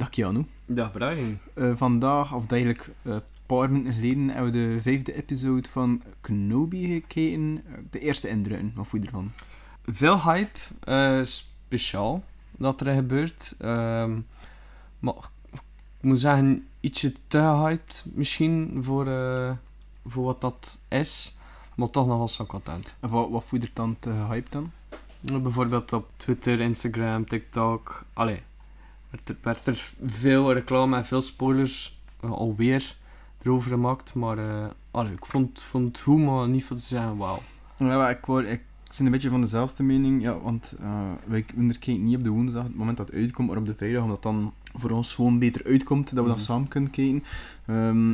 Dag Keanu. Dag Brian. Vandaag, of eigenlijk een paar minuten geleden, hebben we de 5e episode van Kenobi gekeken. De eerste indrukken, wat vond je ervan? Veel hype, speciaal dat er gebeurt. Maar ik moet zeggen, ietsje te hyped misschien voor wat dat is. Maar toch nogal zo content. En wat vond je er dan te hyped dan? Bijvoorbeeld op Twitter, Instagram, TikTok. Allee. Werd er veel reclame en veel spoilers alweer erover gemaakt, maar ik vond het goed, maar niet veel te zeggen wauw. Ja, ik ben een beetje van dezelfde mening, ja, want wij kijken niet op de woensdag, het moment dat het uitkomt, maar op de vrijdag, omdat het dan voor ons gewoon beter uitkomt, dat we dat samen kunnen kijken.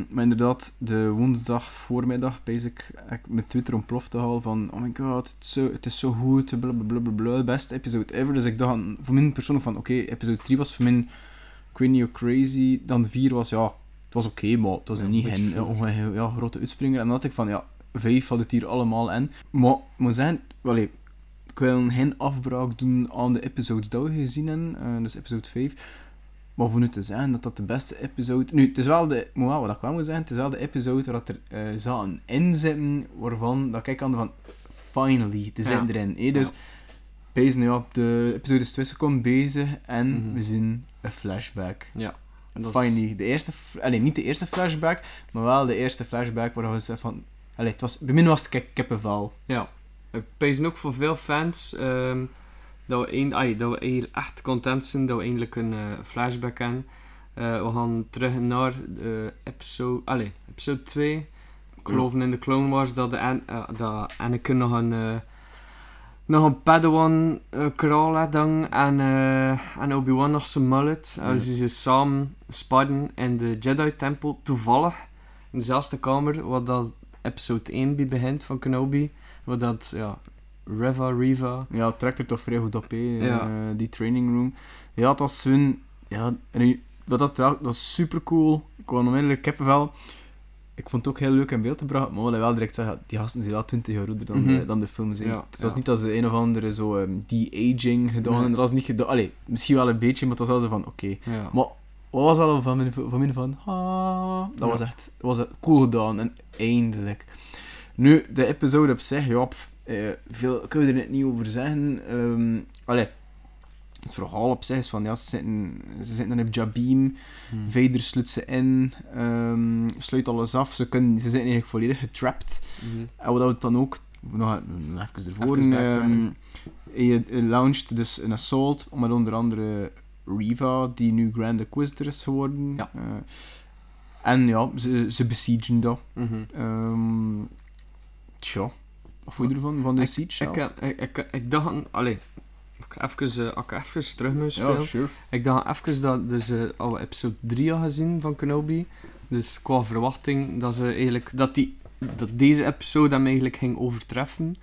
Maar inderdaad, de woensdag voormiddag, basic, heb ik met Twitter ontplofte al van oh my god, het is zo goed, blablabla, best episode ever. Dus ik dacht, voor mij persoonlijk van oké, episode 3 was voor mij, ik weet niet hoe crazy, dan 4 was, ja, het was oké, maar het was niet een grote uitspringer. En dan dacht ik van ja, 5 had het hier allemaal in. Maar ik moet zeggen, ik wil geen afbraak doen aan de episodes die we gezien hebben, dus episode 5. Maar voor nu te zeggen dat de beste episode... Nu, het is wel de... Wow, wat ik wel moet zeggen, het is wel de episode waar er zaten in zitten, waarvan dat kijk aan van... Finally, te zijn erin. Hey, dus, wees nu op, de episode is 2 seconden bezig en we zien een flashback. Ja. En dat finally, de eerste... Allee, niet de eerste flashback, maar wel de eerste flashback waar we zeggen van... Allee, het was... Bij mij was het kippenval. Ja. Ik wees ook voor veel fans... Dat we eigenlijk echt content zijn, dat we eindelijk een flashback hebben. We gaan terug naar episode 2. Ik geloof in de Clone Wars dat Anakin nog een Padawan kraal had hangen en Obi-Wan nog zijn mullet. En ze samen sparren in de Jedi Temple, toevallig in dezelfde kamer waar dat episode 1 bij begint van Kenobi. Waar dat, ja... Reva. Ja, het trekt er toch vrij goed op, die training room. Ja, het was hun... Ja, dat was super cool. Ik kwam onmiddellijk kippenvel. Ik vond het ook heel leuk in beeld te brengen, maar wat ik wel direct zeg, die gasten zijn wel 20 jaar ouder dan de film. Ja, het was niet dat ze een of andere zo de-aging gedaan en dat was niet gedaan. Allee, misschien wel een beetje, maar het was wel zo van, oké. Ja. Maar wat was wel van mij dat was echt was cool gedaan en eindelijk. Nu, de episode op zich, ja... veel kunnen we er net niet over zeggen. Het verhaal op zich is van ja, ze zitten dan op Jabiim. Vader sluit ze in, sluit alles af. Ze zijn eigenlijk volledig getrapt. En wat we dan ook, nog even ervoor, je launched dus een assault met onder andere Reva, die nu Grand Inquisitor is geworden. Ja. En ja, ze besiegen dat. Tja. Wat vond je ervan, van de siege? Ik dacht... Allee, ik even terug moet spelen. Ja, sure. Ik dacht even dat ze al episode 3 hadden gezien van Kenobi. Dus qua verwachting dat ze eigenlijk... Dat deze episode hem eigenlijk ging overtreffen.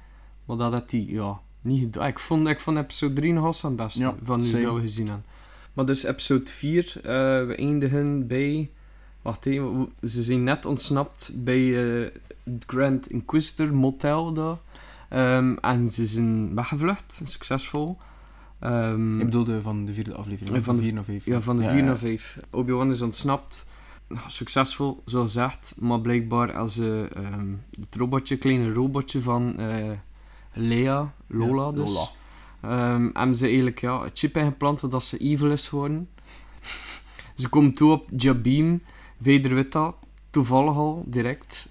Maar dat had hij, niet gedaan. Ik vond episode 3 nogal zijn beste van nu dat we gezien hebben. Maar dus episode 4, we eindigen bij... Wacht even, ze zijn net ontsnapt bij het Grand Inquisitor motel daar. En ze zijn weggevlucht, succesvol. Ik bedoelde van de 4e aflevering, van de 4 naar 5. Ja, van de 4 naar 5. Obi-Wan is ontsnapt, succesvol, zo gezegd. Maar blijkbaar als het robotje, kleine robotje van Leia, Lola dus. Lola. Hebben ze eigenlijk het chip ingeplant dat ze evil is geworden. Ze komen toe op Jabiim. Vader weet dat, toevallig al, direct.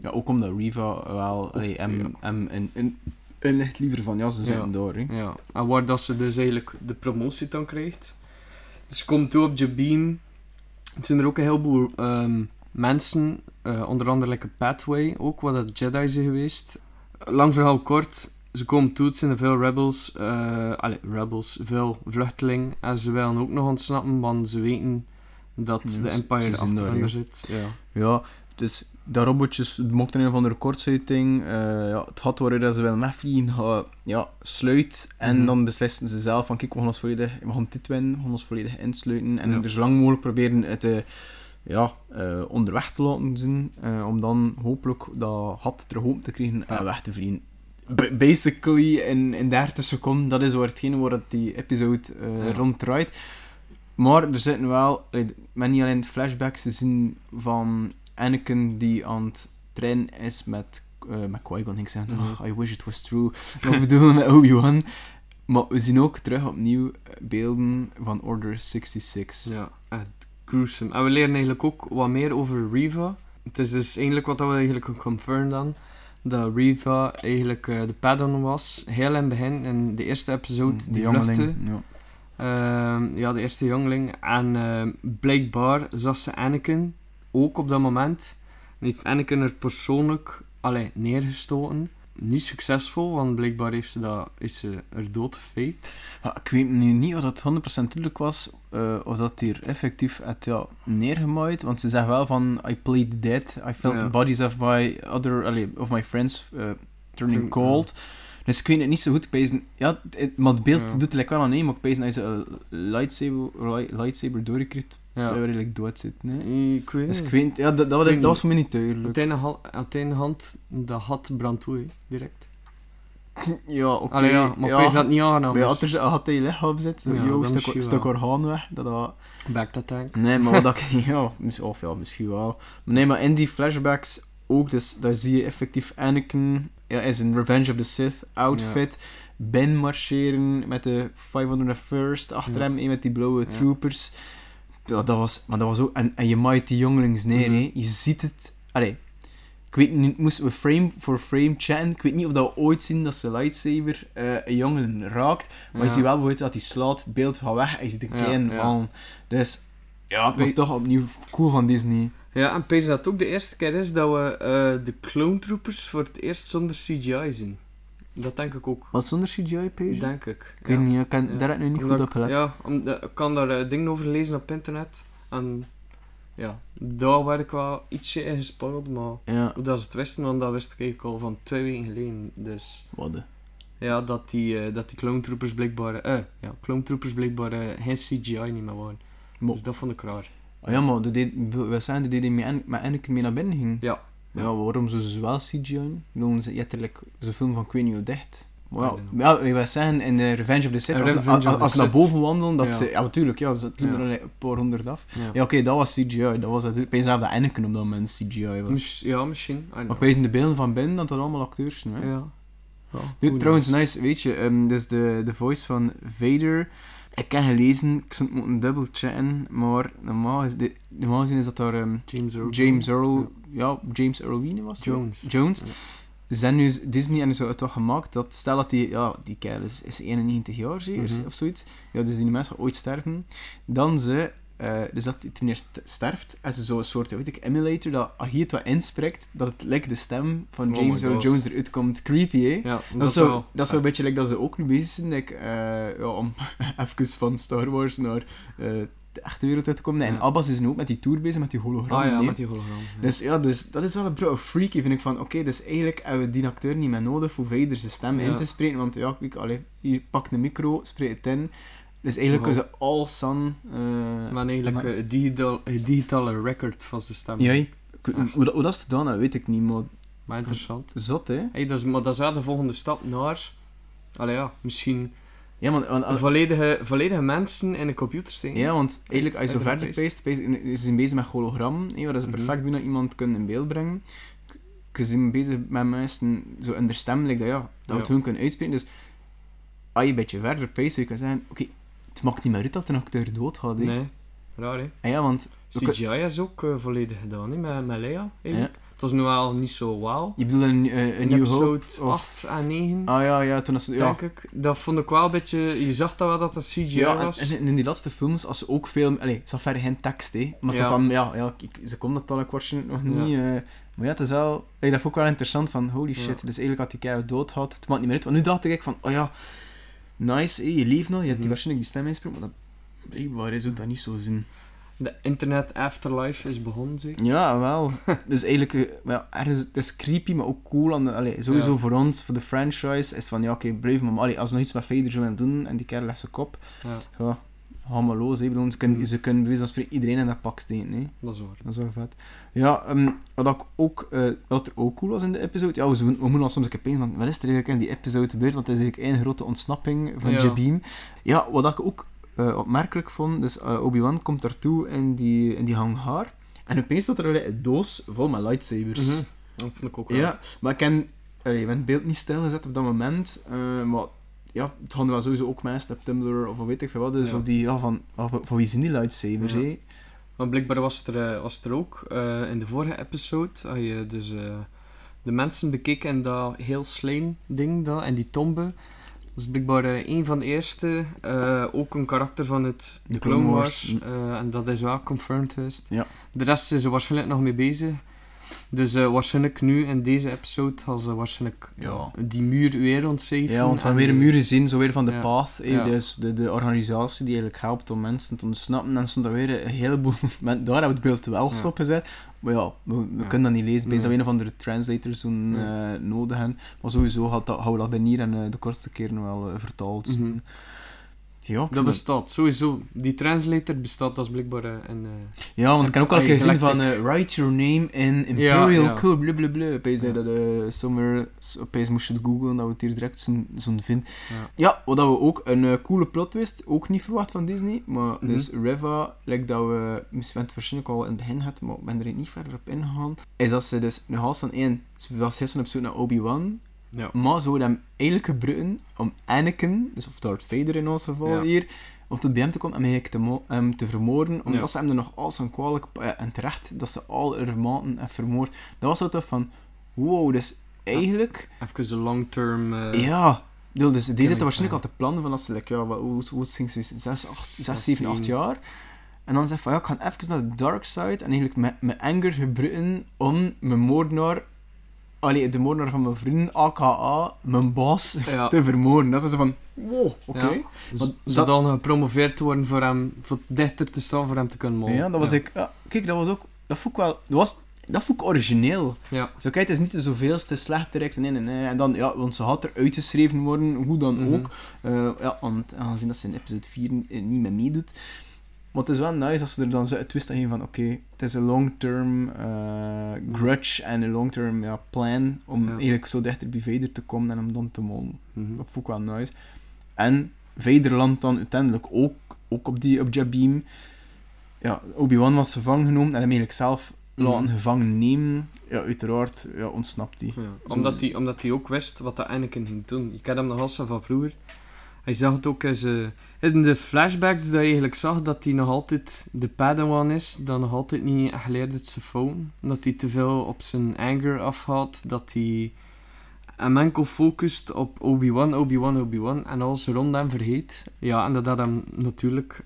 Ja, ook omdat Reva wel... Hem ligt liever van, ze zijn door. Ja, en waar dat ze dus eigenlijk de promotie dan krijgt. Dus ze komt toe op Jabiim. Er zijn er ook een heleboel mensen, onder andere like een Pathway, ook wat dat Jedi zijn geweest. Lang verhaal kort, ze komen toe, het zijn er veel rebels. Veel vluchtelingen. En ze willen ook nog ontsnappen, want ze weten... dat de Empire achter zit. Ja, dus dat robotjes mocht een of andere kortsluiting. Het had waarin ze wel meevliegen sluit. En dan beslissen ze zelf van kijk, we gaan ons volledig insluiten. En er zo lang mogelijk proberen het onderweg te laten zien. Om dan hopelijk dat gat ter hoop te krijgen en weg te vliegen. Basically in 30 seconden, dat is waar hetgeen waar die episode rond draait. Maar er zitten wel, men niet alleen de flashbacks te zien van Anakin die aan het trainen is met Qui-Gon, ging ik zeggen, I wish it was true. Wat bedoelen met Obi-Wan. Maar we zien ook terug opnieuw beelden van Order 66. Ja, echt gruesome. En we leren eigenlijk ook wat meer over Reva. Het is dus eigenlijk wat we eigenlijk confirmed dan. Dat Reva eigenlijk de Padawan was. Heel in het begin, in de eerste episode, die vluchtte. Ja. Ja, de eerste jongeling. En blijkbaar zag ze Anakin ook op dat moment. En heeft Anakin er persoonlijk neergestoten. Niet succesvol, want blijkbaar is ze er dood gefeit. Ja, ik weet nu niet of dat 100% duidelijk was, of dat hier effectief had neergemaaid. Want ze zegt wel van, I played dead, I felt the bodies of my friends turning cold. Dus ik weet het niet zo goed. Maar het beeld doet het wel aan een, maar ik pees dat je een lightsaber doorkrijgt. Ja. Dat je redelijk dood zit, nee? Ik weet het niet. Ja, dat was voor mij niet duidelijk. Aan de ene hand, dat had brand toe, direct. Ja, oké. Okay. Ja, maar ik pees dat niet aan. Bij anders had hij lichaam zit, stuk orgaan weg. Dat... Back that tank. Nee, maar wat ik... misschien wel. Maar nee, maar in die flashbacks ook, dus daar zie je effectief Anakin... Ja, is een Revenge of the Sith outfit. Ja. Ben marcheren met de 501st achter hem, met die blauwe troopers. Ja, dat was ook... En je maait die jongelings neer, Je ziet het... ik weet niet, moesten we frame voor frame chatten. Ik weet niet of dat we ooit zien dat ze lightsaber een jongeling raakt. Maar je ziet wel bijvoorbeeld dat hij slaat, het beeld van weg en je ziet een klein vallen. Dus ja, het wordt toch opnieuw cool van Disney. Ja, en pees dat ook de eerste keer is dat we de clone troopers voor het eerst zonder CGI zien. Dat denk ik ook. Was zonder CGI, pees? Denk ik. Ik weet niet, ik kan daar heb ik nu niet goed op gelet. Ja, ik kan daar dingen over lezen op internet. En ja, daar werd ik wel ietsje in gespoiled, maar dat ze het wisten, want dat wist ik eigenlijk al van 2 weken geleden. Dus. Wat? Ja, dat die clone troopers blijkbaar, geen CGI niet meer waren. Mo. Dus dat vond ik raar. Oh ja, maar we deden met Anakin mee naar binnen ging. Ja. Ja, waarom zouden ze wel CGI'en? Noemen ze letterlijk zo'n film van Quenio dicht. Maar we zeggen in de Revenge of the Sith, als ze naar boven wandelen, dat ze... Ja, natuurlijk, ze liepen er een paar honderd af. Ja, oké, dat was CGI. Ik weet zelf dat Anakin op dat moment CGI was. Ja, misschien. Maar wij zien de beelden van binnen, dat allemaal acteurs zijn, hè? Ja. Dude, trouwens, nice, weet je, dus de voice van Vader... Ik heb gelezen, ik zou het moeten dubbelchecken, maar normaal gezien is dat daar James Earl Wien was. Jones. Zijn nu Disney en zo het toch gemaakt dat, stel dat die kerel is 91 jaar zeker, of zoiets. Ja, dus die mensen gaan ooit sterven. Dan ze, dus dat hij ten eerste sterft, en ze zo'n soort, emulator, dat als je het wat inspreekt, dat het lijkt de stem van James Earl Jones eruit komt. Creepy, hè? Ja, dat is wel een beetje like dat ze ook nu bezig zijn, om even van Star Wars naar de echte wereld uit te komen. En Abbas is nu ook met die tour bezig, met die hologram. Met die hologram. Ja. Dus dat is wel een bro freaky, vind ik, van oké, dus eigenlijk hebben we die acteur niet meer nodig voor Vader zijn stem in te spreken, want hier pak de micro, spreek het in. Dus eigenlijk is het all sun... maar eigenlijk een digitale record van zijn stem. Ja, hoe dat is gedaan, dat weet ik niet, maar interessant. Zot, hè? Maar dat is wel de volgende stap naar... misschien... Ja, want volledige mensen in een computer steken. Ja, want eigenlijk, als je zo verder peest, ze zijn bezig met hologram. Dat is perfect doen dat iemand kunnen in beeld brengen. Ze zijn bezig met mensen zo in de stem, dat we het hun kunnen uitspreken. Dus als je een beetje verder peest, je kan zeggen... Oké, het maakt niet meer uit dat een acteur dood gaat, hè? Nee, raar, hè? En ja, want... CGI is ook volledig gedaan, hè? Met Leia, eigenlijk. Ja. Het was nu al niet zo wauw. Je bedoelt een New Hope? Episode 8 en 9. Ah ja, toen was het... Denk ik. Dat vond ik wel een beetje... Je zag dat wel dat dat CGI was. En in die laatste films, als ze ook veel... ze had verder geen tekst, hè. Maar dat dan... ze komt dat dan een kwartje nog niet... Maar het is wel... Ik dacht ook wel interessant van... Holy shit, dus eigenlijk had die keihard dood gehad. Het maakt niet meer uit. Want nu dacht ik van... Nice, je leeft nog. Je hebt die waarschijnlijk die stem inspreekt, maar blijkbaar is ook dat niet zo zin. De internet afterlife is begonnen, zeker? Ja, wel. Dus eigenlijk, ergens, het is creepy, maar ook cool. Sowieso voor ons, voor de franchise, is van, blijf maar. Als nog iets met Vader zo willen doen, en die kerel legt zijn kop, ga maar los. Ze kunnen bij wijze van spreken iedereen in dat pak steken. Hè. Dat is waar. Dat is wel vet. Ja, wat er ook cool was in de episode... Ja, we moeten al soms een keer pijn van... Wat is er eigenlijk in die episode gebeurd? Want het is eigenlijk één grote ontsnapping van Jabiim. Ja, wat ik ook opmerkelijk vond. Dus Obi-Wan komt daartoe in die hangar. En opeens staat er een doos vol met lightsabers. Mm-hmm. Dat vond ik ook wel. Ja, maar ik ken... je bent het beeld niet stilgezet op dat moment. Maar ja, het hadden wel sowieso ook mensen op Tumblr of weet ik veel wat. Dus ja. Op die, ja, van wie zijn die lightsabers, ja. Hé? Maar blijkbaar was er ook in de vorige episode, had je dus de mensen bekeken en dat heel Slain ding daar, en die tombe. Dus blijkbaar een van de eerste, ook een karakter van het de Clone Wars. En dat is wel confirmed geweest. Ja. De rest is er waarschijnlijk nog mee bezig. Dus waarschijnlijk nu, in deze episode, gaan ze waarschijnlijk die muur weer ontzeven. Ja, want we gaan weer een muur zien, zo weer van de Path. Ja. Dus de organisatie die eigenlijk helpt om mensen te ontsnappen. En stond er weer een heleboel... Daar hebben we het beeld wel stopgezet. Maar ja, we kunnen dat niet lezen. Bij een of andere translator zo'n nodig hebben. Maar sowieso houden we dat bij hier en de kortste keren wel vertaald. Mm-hmm. Ja, dat bestaat, sowieso. Die translator bestaat als blijkbaar een... Ja, want ik kan ook al een keer zien van... write your name in Imperial Code, blablabla. Opeens zei dat somewhere... Opeens moest je het googlen, dat we het hier direct zo'n vinden. Ja, wat we ook een coole plot twist, ook niet verwacht van Disney. Maar dus Reva, lijkt dat we... Misschien het waarschijnlijk al in het begin had, maar ik ben er niet verder op ingegaan. Is dat ze dus... Nu haast dan één, ze was gisteren op zoek naar Obi-Wan... Ja. Maar ze worden hem eigenlijk gebruiken om Anakin, dus of Darth Vader in ons geval hier, of tot bij hem te komen en hem te vermoorden, omdat ze hem er nog alles aan kwalijk... en terecht, dat ze al ermaten en vermoord. Dat was zo toch van, wow, dus eigenlijk... Even de long-term... Ja, dus deze zitten waarschijnlijk al te plannen van, als ze, hoe ging ze 6, 7, 8 jaar... En dan zeg van, ja, ik ga even naar de dark side en eigenlijk mijn anger gebruiken om mijn moordenaar... Allee, de moordenaar van mijn vrienden, aka, mijn baas, te vermoorden. Dat is zo van, wow, oké. Ja. Dan gepromoveerd worden voor hem, voor dichter te staan, voor hem te kunnen moorden. Ja, dat was ik... Ja, kijk, dat was ook... Dat vond ik wel... Dat vond ik origineel. Ja. Zo, kijk, het is niet de zoveelste slechteriks, nee. En dan, ja, want ze had er uitgeschreven worden, hoe dan ook. Want aangezien dat ze in episode 4 niet meer meedoet. Maar het is wel nice als ze er dan zo uit twist aan geven van oké, het is een long-term grudge en een long-term plan om eigenlijk zo dichter bij Vader te komen en hem dan te monden. Mm-hmm. Dat vond ik wel nice. En Vader landt dan uiteindelijk ook op Jabiim. Ja, Obi-Wan was gevangen genomen en hem eigenlijk zelf laten gevangen nemen. Ja, uiteraard ontsnapt hij. Ja. Omdat hij ook wist wat de Anakin ging doen. Je kent hem nog als van vroeger. Hij zag het ook in de flashbacks dat je eigenlijk zag dat hij nog altijd de Padawan is, dat nog altijd niet geleerd uit zijn phone. Dat hij te veel op zijn anger afhaalt, dat hij hem enkel focust op Obi-Wan en alles rond hem vergeet. Ja, en dat hem natuurlijk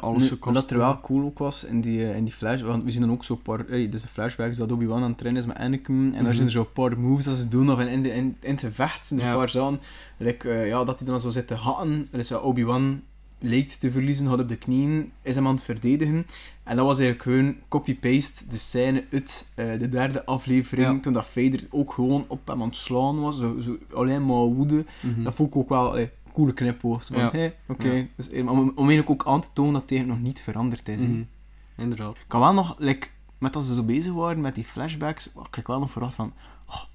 alles gekost. Wat er wel cool ook was in die flashbacks, want we zien dan ook zo'n paar, dus de flashbacks dat Obi-Wan aan het trainen is met Anakin, en daar zijn er zo'n paar moves dat ze doen, of in het vecht zijn er een paar zo'n, dat hij dan zo zit te hatten, dus Obi-Wan leek te verliezen, had op de knieën, is hem aan het verdedigen. En dat was eigenlijk gewoon copy-paste de scène uit de derde aflevering, toen dat Vader ook gewoon op hem aan het slaan was, zo alleen maar woede. Mm-hmm. Dat vond ik ook wel een coole knipoog. Ja. Oké. Dus, om eigenlijk ook aan te tonen dat het eigenlijk nog niet veranderd is. Mm-hmm. Inderdaad. Ik kan wel nog, met als ze zo bezig waren met die flashbacks, ik heb wel nog verwacht van...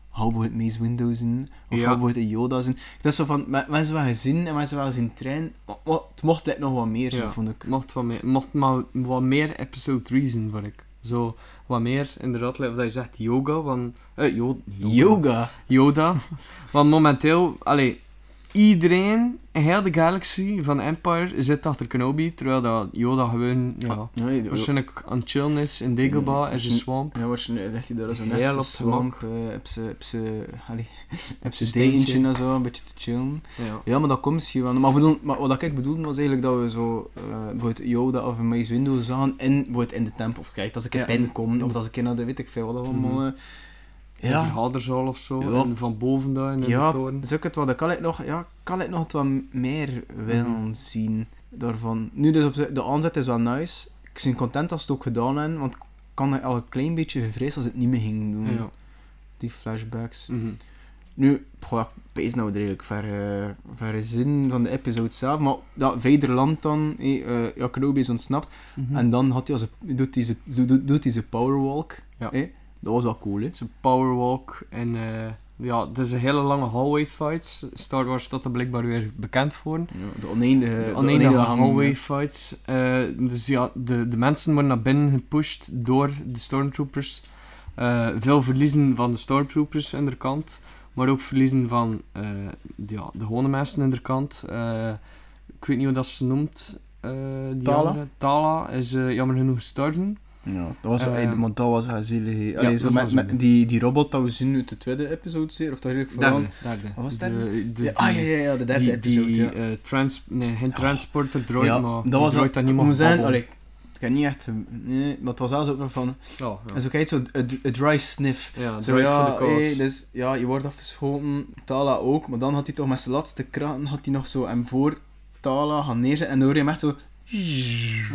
How about Mace Windu in? Of how about Yoda in? Dat is zo van, mensen wel gezien en mensen wel gezien trainen. Het mocht nog wat meer zijn, vond ik. Mocht maar wat meer episode 3 zijn, vond ik. Zo, wat meer, inderdaad, dat je zegt yoga, want... Yoda. Want momenteel, iedereen in heel de galaxy van Empire zit achter Kenobi, terwijl dat Yoda gewoon waarschijnlijk aan het chillen is in Dagobah, in zijn swamp. Ja, waarschijnlijk ligt hij daar zo net op swamp, op zijn steentje en zo, een beetje te chillen. Ja, maar dat komt misschien wel. Maar wat ik bedoelde was eigenlijk dat we zo bijvoorbeeld Yoda of Mace Windu zagen in de tempel. Of kijk, als ik binnen kom, of als ik naar de weet ik veel wat allemaal... Ja. Die Alderaan of zo, en van boven daar in de toren. Dus ook het wat, kan ik nog wat meer willen zien daarvan. Nu, dus de aanzet is wel nice. Ik ben content als het ook gedaan hebben, want ik kan al een klein beetje gevreesd als het niet meer ging doen. Ja. Die flashbacks. Mm-hmm. Nu, pees nou er eigenlijk ver zin van de episode zelf, maar dat Vader landt dan, Kenobi is ontsnapt, en dan doet hij zijn powerwalk. Dat was wel cool, hè? Zo'n powerwalk en Ja, het is een hele lange hallway fights. Star Wars staat er blijkbaar weer bekend voor. Ja, de oneindige hallway fights. Dus ja, de mensen worden naar binnen gepusht door de stormtroopers. Veel verliezen van de stormtroopers aan de kant. Maar ook verliezen van de gewone mensen aan de kant. Ik weet niet hoe dat ze noemt. Tala is jammer genoeg gestorven. Ja, dat was want dat was haar zielige... Allee, ja, zo met die robot dat we zien uit de tweede episode, zeer, of dat eigenlijk vooral... Derde. Wat was dat? De derde episode, ja. Geen transporter droid, ja, maar dat was droid dat niemand babbelt. Ik heb niet echt... Nee, maar het was zelfs ook nog van... Ja, ja. En zo kijk je zo, een dry sniff. Ja, zo, ja, voor de kaas. Dus ja, je wordt afgeschoten, Tala ook, maar dan had hij toch met zijn laatste kraten, had hij nog zo hem voor Tala gaan neerzetten, en dan hoor je hem echt zo...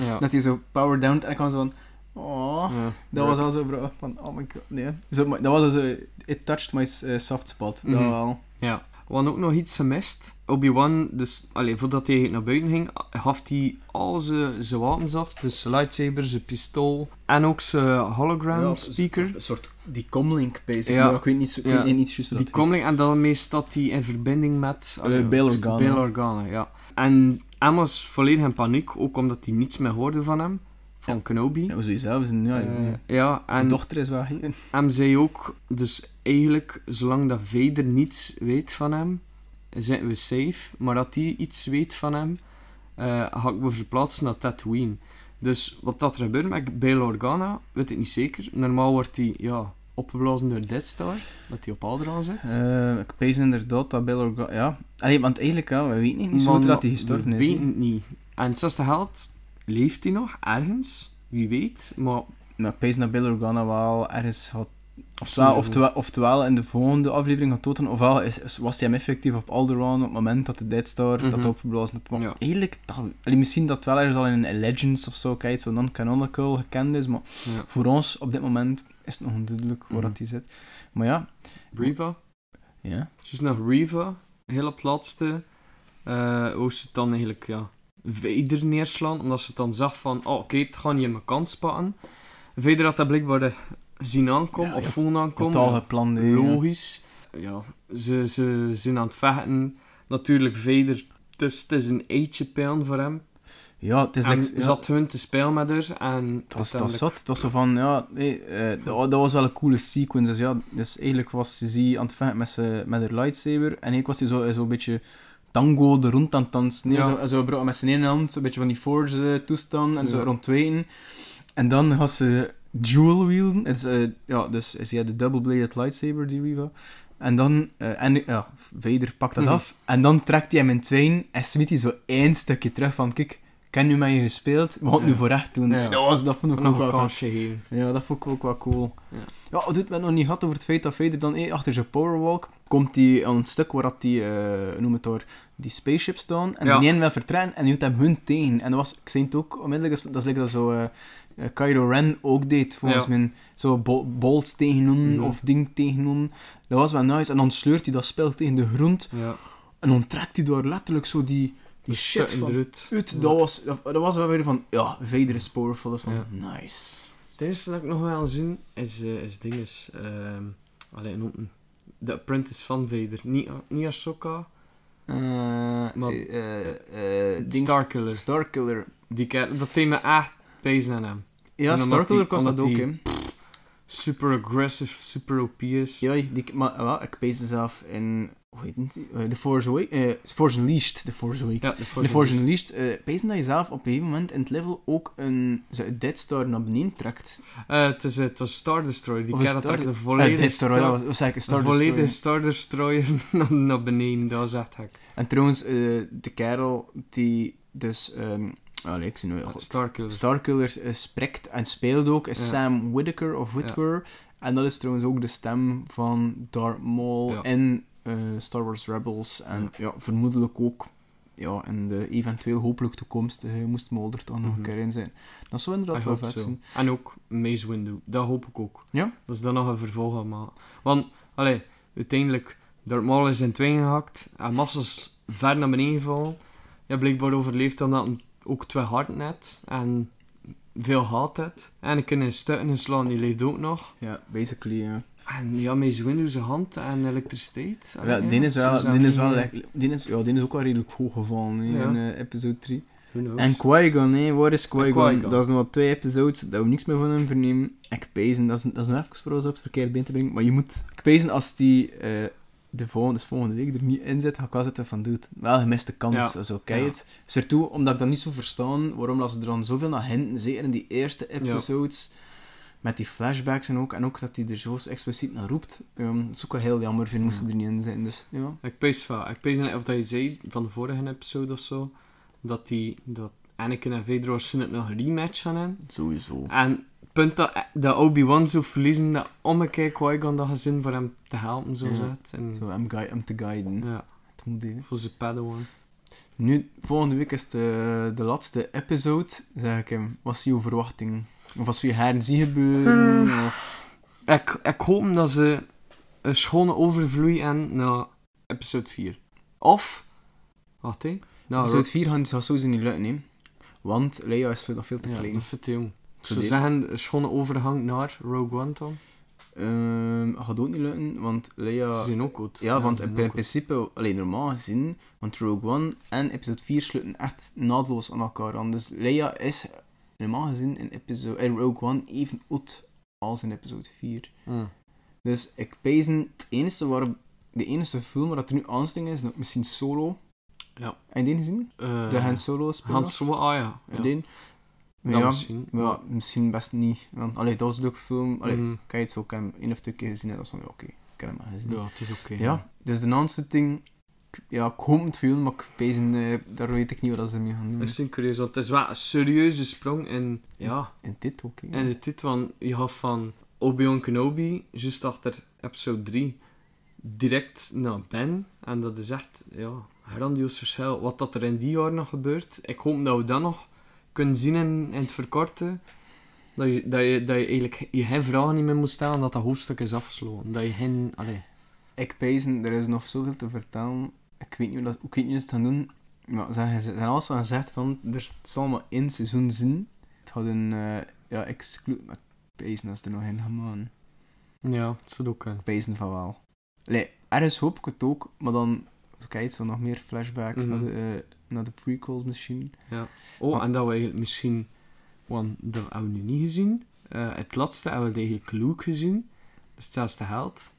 Ja. Dat hij zo power down en kwam zo van... Oh, ja, dat was al zo bro, van oh my god, nee. Zo, dat was al zo, it touched my soft spot, dat wel. Ja, we hadden ook nog iets gemist. Obi-Wan, dus, voordat hij naar buiten ging, gaf hij al zijn wapens af. Dus zijn lightsaber, zijn pistool en ook zijn hologram speaker. Een soort, die comlink bezig, maar ik weet niet juist hoe dat die comlink, en daarmee staat hij in verbinding met... Bail Organa. Bail Organa, ja. En Emma was volledig in paniek, ook omdat hij niets meer hoorde van hem. Van Kenobi. Ja, sowieso. Zijn dochter is wel hier. En zij ook. Dus eigenlijk, zolang dat Vader niets weet van hem, zijn we safe. Maar dat hij iets weet van hem, ga ik me verplaatsen naar Tatooine. Dus wat dat er gebeurt met Bail Organa, weet ik niet zeker. Normaal wordt hij opgeblazen door Death Star, dat hij op Alderaan zit. Ik pees inderdaad dat Bail Organa... Ja. Allee, want eigenlijk, we weten niet zo dat hij gestorven is. We weten het niet. En het zesde geld... Leeft hij nog ergens? Wie weet, maar... Nou, pees naar Bail Organa wel ergens had... Oftewel in de volgende aflevering had toten, ofwel was hij hem effectief op Alderaan op het moment dat de Death Star dat opgeblazen had. Ja. Eigenlijk, misschien dat wel ergens al in Legends of zo, kijk, zo non-canonical gekend is, maar voor ons op dit moment is het nog onduidelijk waar dat hij zit. Maar ja... Reva. Ja? Dus naar Reva, heel op het laatste. Hoe is het dan eigenlijk, Vader neerslaan, omdat ze het dan zag van het gaat niet in mijn kant spatten. Vader had dat blijkbaar zien aankomen, of voelen aankomen. Totaal gepland, logisch. Ja, ze zijn aan het vechten. Natuurlijk, Vader, het is een eitje pijl voor hem. Ja, het is zat hun te spelen met haar. En dat was zat. Het was zo van, dat was wel een coole sequence. Dus eigenlijk was ze aan het vechten met haar lightsaber. En eigenlijk was hij zo een beetje... tango er rond aan het dansen. Zo met zijn ene hand, zo'n beetje van die forge toestand en zo rond tweeën. En dan gaat ze dual wielden. Dus ze had de double-bladed lightsaber, die Reva. En dan, Vader pakt dat af. En dan trekt hij hem in tweeën en smiet hij zo één stukje terug van, kijk, ik heb nu met je gespeeld, we gaan het nu voor echt doen. Ja. Dat vond ik nog wel een kansje geven. Ja, dat vond ik ook wel cool. Ja, wat doet men nog niet gehad over het feit dat Vader dan achter zijn powerwalk komt hij aan een stuk waar dat die, die spaceships staan en die ene wil vertrekken en die doet hem hun tegen. En dat was, ik zei het ook onmiddellijk, dat is lekker dat zo Kylo Ren ook deed, volgens mij. Zo bolts tegen doen of ding tegen doen. Dat was wel nice. En dan sleurt hij dat spel tegen de grond en dan trekt hij door letterlijk zo die shit van uit. Dat was wel weer van, Vader is powerful. Dat is van, nice. Het eerste dat ik nog wel zien is dinges. De apprentice van Vader. Niet Ahsoka. Starkiller. Dat thema echt pees aan hem. Ja, Starkiller kost dat ook, hè. Super aggressive, super OP is. Ja, maar ik pees mezelf in... Hoe heet het? The Force Unleashed. Pezen dat je zelf op een gegeven moment in het level ook een Death Star naar beneden trekt. Het was Star Destroyer. Die kerel trekt de volledige Star Destroyer naar beneden. Dat was echt hek. En trouwens, de kerel die dus... Starkiller spreekt en speelt ook is Sam Witwer. En dat is trouwens ook de stem van Darth Maul in... Star Wars Rebels en vermoedelijk ook in de eventueel hopelijk toekomstige moest Mulder toch nog een keer in zijn. Dat zou inderdaad wel vet zijn. En ook Mace Windu, dat hoop ik ook. Ja? Dat ze dan nog een vervolg gaan maken. Want, uiteindelijk, Darth Maul is in tweeën gehakt en massas ver naar beneden gevallen. Ja, blijkbaar overleefd omdat hij ook twee harten had en veel haat had. En ik kan in stukken geslaan, die leeft ook nog. Ja, basically, ja. En ja, Mace Windu zijn hand en elektriciteit. Ja, die is wel, die is ook wel redelijk hoog gevallen ja. In episode 3. En Qui-Gon, hé, waar is Qui-Gon? Dat is nog wat 2 episodes, dat we niks meer van hem vernemen. En Kpezen, dat is nog even voor ons op het verkeerde been te brengen. Maar je moet Kpezen, als die volgende week er niet in zit, ga ik wel zitten van, dude, wel gemiste kans, ja. Zo, kijk het. Ja. Surtout, omdat ik dat niet zo verstaan, waarom dat ze er dan zoveel naar hinten, zeker in die eerste episodes, ja. Met die flashbacks en ook dat hij er zo expliciet naar roept. Dat is ook wel heel jammer, vind ik, moesten er niet in zijn. Dus, ja. Ik pees, of dat je zei, van de vorige episode of zo, dat Anakin en Vader waarschijnlijk nog een rematch gaan hebben. Sowieso. En het punt dat Obi-Wan zou verliezen, dat omgekeerd Qui-Gon dat gezin voor hem te helpen, zo zet. Zo hem te guiden. Ja. Het moet even. Voor zijn Padawan. Nu, volgende week is de laatste episode, zeg ik hem. Wat is jouw verwachting? Of wat zou je herzien gebeuren? Ik hoop dat ze een schone overvloei hebben naar episode 4. Of... Wacht, hé. Nou, episode 4 gaat sowieso niet lukken, hè. Want Leia is nog veel te klein. Ja, dat vind ik, jong. Zou zeggen, een schone overgang naar Rogue One dan? Gaat ook niet lukken, want Leia... Ze zijn ook goed. Ja, want in principe, alleen normaal gezien, want Rogue One en episode 4 sluiten echt naadloos aan elkaar aan. Dus Leia is normaal gezien in Rogue One even goed als in episode 4. Dus ik pees de enige film waar dat er nu aansting is, misschien Solo. Ja. En die gezien? De Han Solo spelen? Han Solo, ah ja. En die? Ja, misschien. Ja, misschien best niet. Want, allee, dat was een leuke film. Allee, kan je het zo, ik heb hem 1 of 2 keer gezien. En dat was van, ja, oké, ik heb hem maar gezien. Ja, het is oké. Ja, dus de aansluiting... Ja, ik hoop het veel, maar ik pees daar weet ik niet wat ze mee gaan doen. Dat is curieus, want het is wel een serieuze sprong in... Ja. In dit ook, hè. In dit, want je had van Obi-Wan Kenobi, juist achter episode 3, direct naar Ben. En dat is echt, ja... Grandioos verschil, wat dat er in die jaar nog gebeurt. Ik hoop dat we dat nog kunnen zien in het verkorten. Dat je eigenlijk je geen vragen niet meer moet stellen, dat hoofdstuk is afgesloten. Dat je geen... Allee. Ik pezen, er is nog zoveel te vertellen. Ik weet niet hoe ze het gaan doen. Maar ze zijn alles al gezegd van, er zal maar 1 seizoen zijn. Het had een... maar pezen is er nog in gemaan. Ja, dat zou ook kunnen. Pezen van wel. Allee, ergens hoop ik het ook, maar dan... Kijk, zo nog meer flashbacks naar de prequels misschien. Ja. Oh, en dat we eigenlijk misschien... Want dat hebben we nu niet gezien. Het laatste hebben we eigenlijk Luke gezien. Dus dat is de held.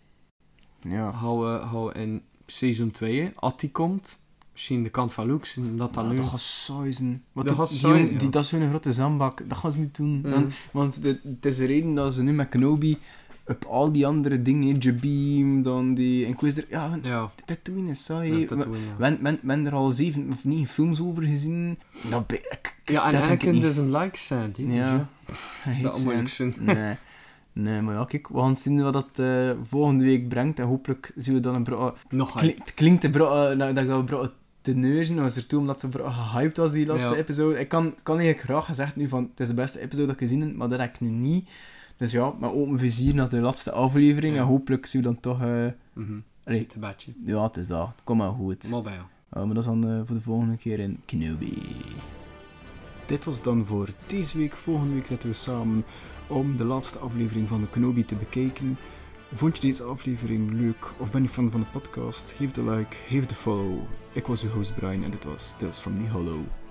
Ja. Gaan we in seizoen 2, als die komt... Misschien de kant van Luke zien, dat dan nu... Dat gaat saai zijn. Dat is zo'n grote zandbak. Dat gaan ze niet doen. Want het is de reden dat ze nu met Kenobi... Op al die andere dingen, Jabiim, dan die Inquisitor... Ja. De Tatooine is saai. Ja, men er al 7 of 9 films over gezien. Dat ben ik... Ja, en Anakin doesn't like sand. Ja. Dat moeilijk zijn. Nee, maar ja, kijk. We gaan zien wat dat volgende week brengt. En hopelijk zien we dan een nog hype. Het klinkt dat we de neuzen was ertoe, omdat ze gehyped was die laatste episode. Ik kan eigenlijk graag gezegd nu van... Het is de beste episode dat ik gezien heb, maar dat heb ik nu niet... Dus ja, maar open vizier naar de laatste aflevering. Ja. En hopelijk zien we dan toch... Zit een beetje. Ja, het is dat. Kom maar goed. Maar bij jou. Maar dat is dan voor de volgende keer in Kenobi. Dit was dan voor deze week. Volgende week zitten we samen om de laatste aflevering van de Kenobi te bekijken. Vond je deze aflevering leuk? Of ben je fan van de podcast? Geef de like, geef de follow. Ik was uw host Brian en dit was Tales from the Hollow.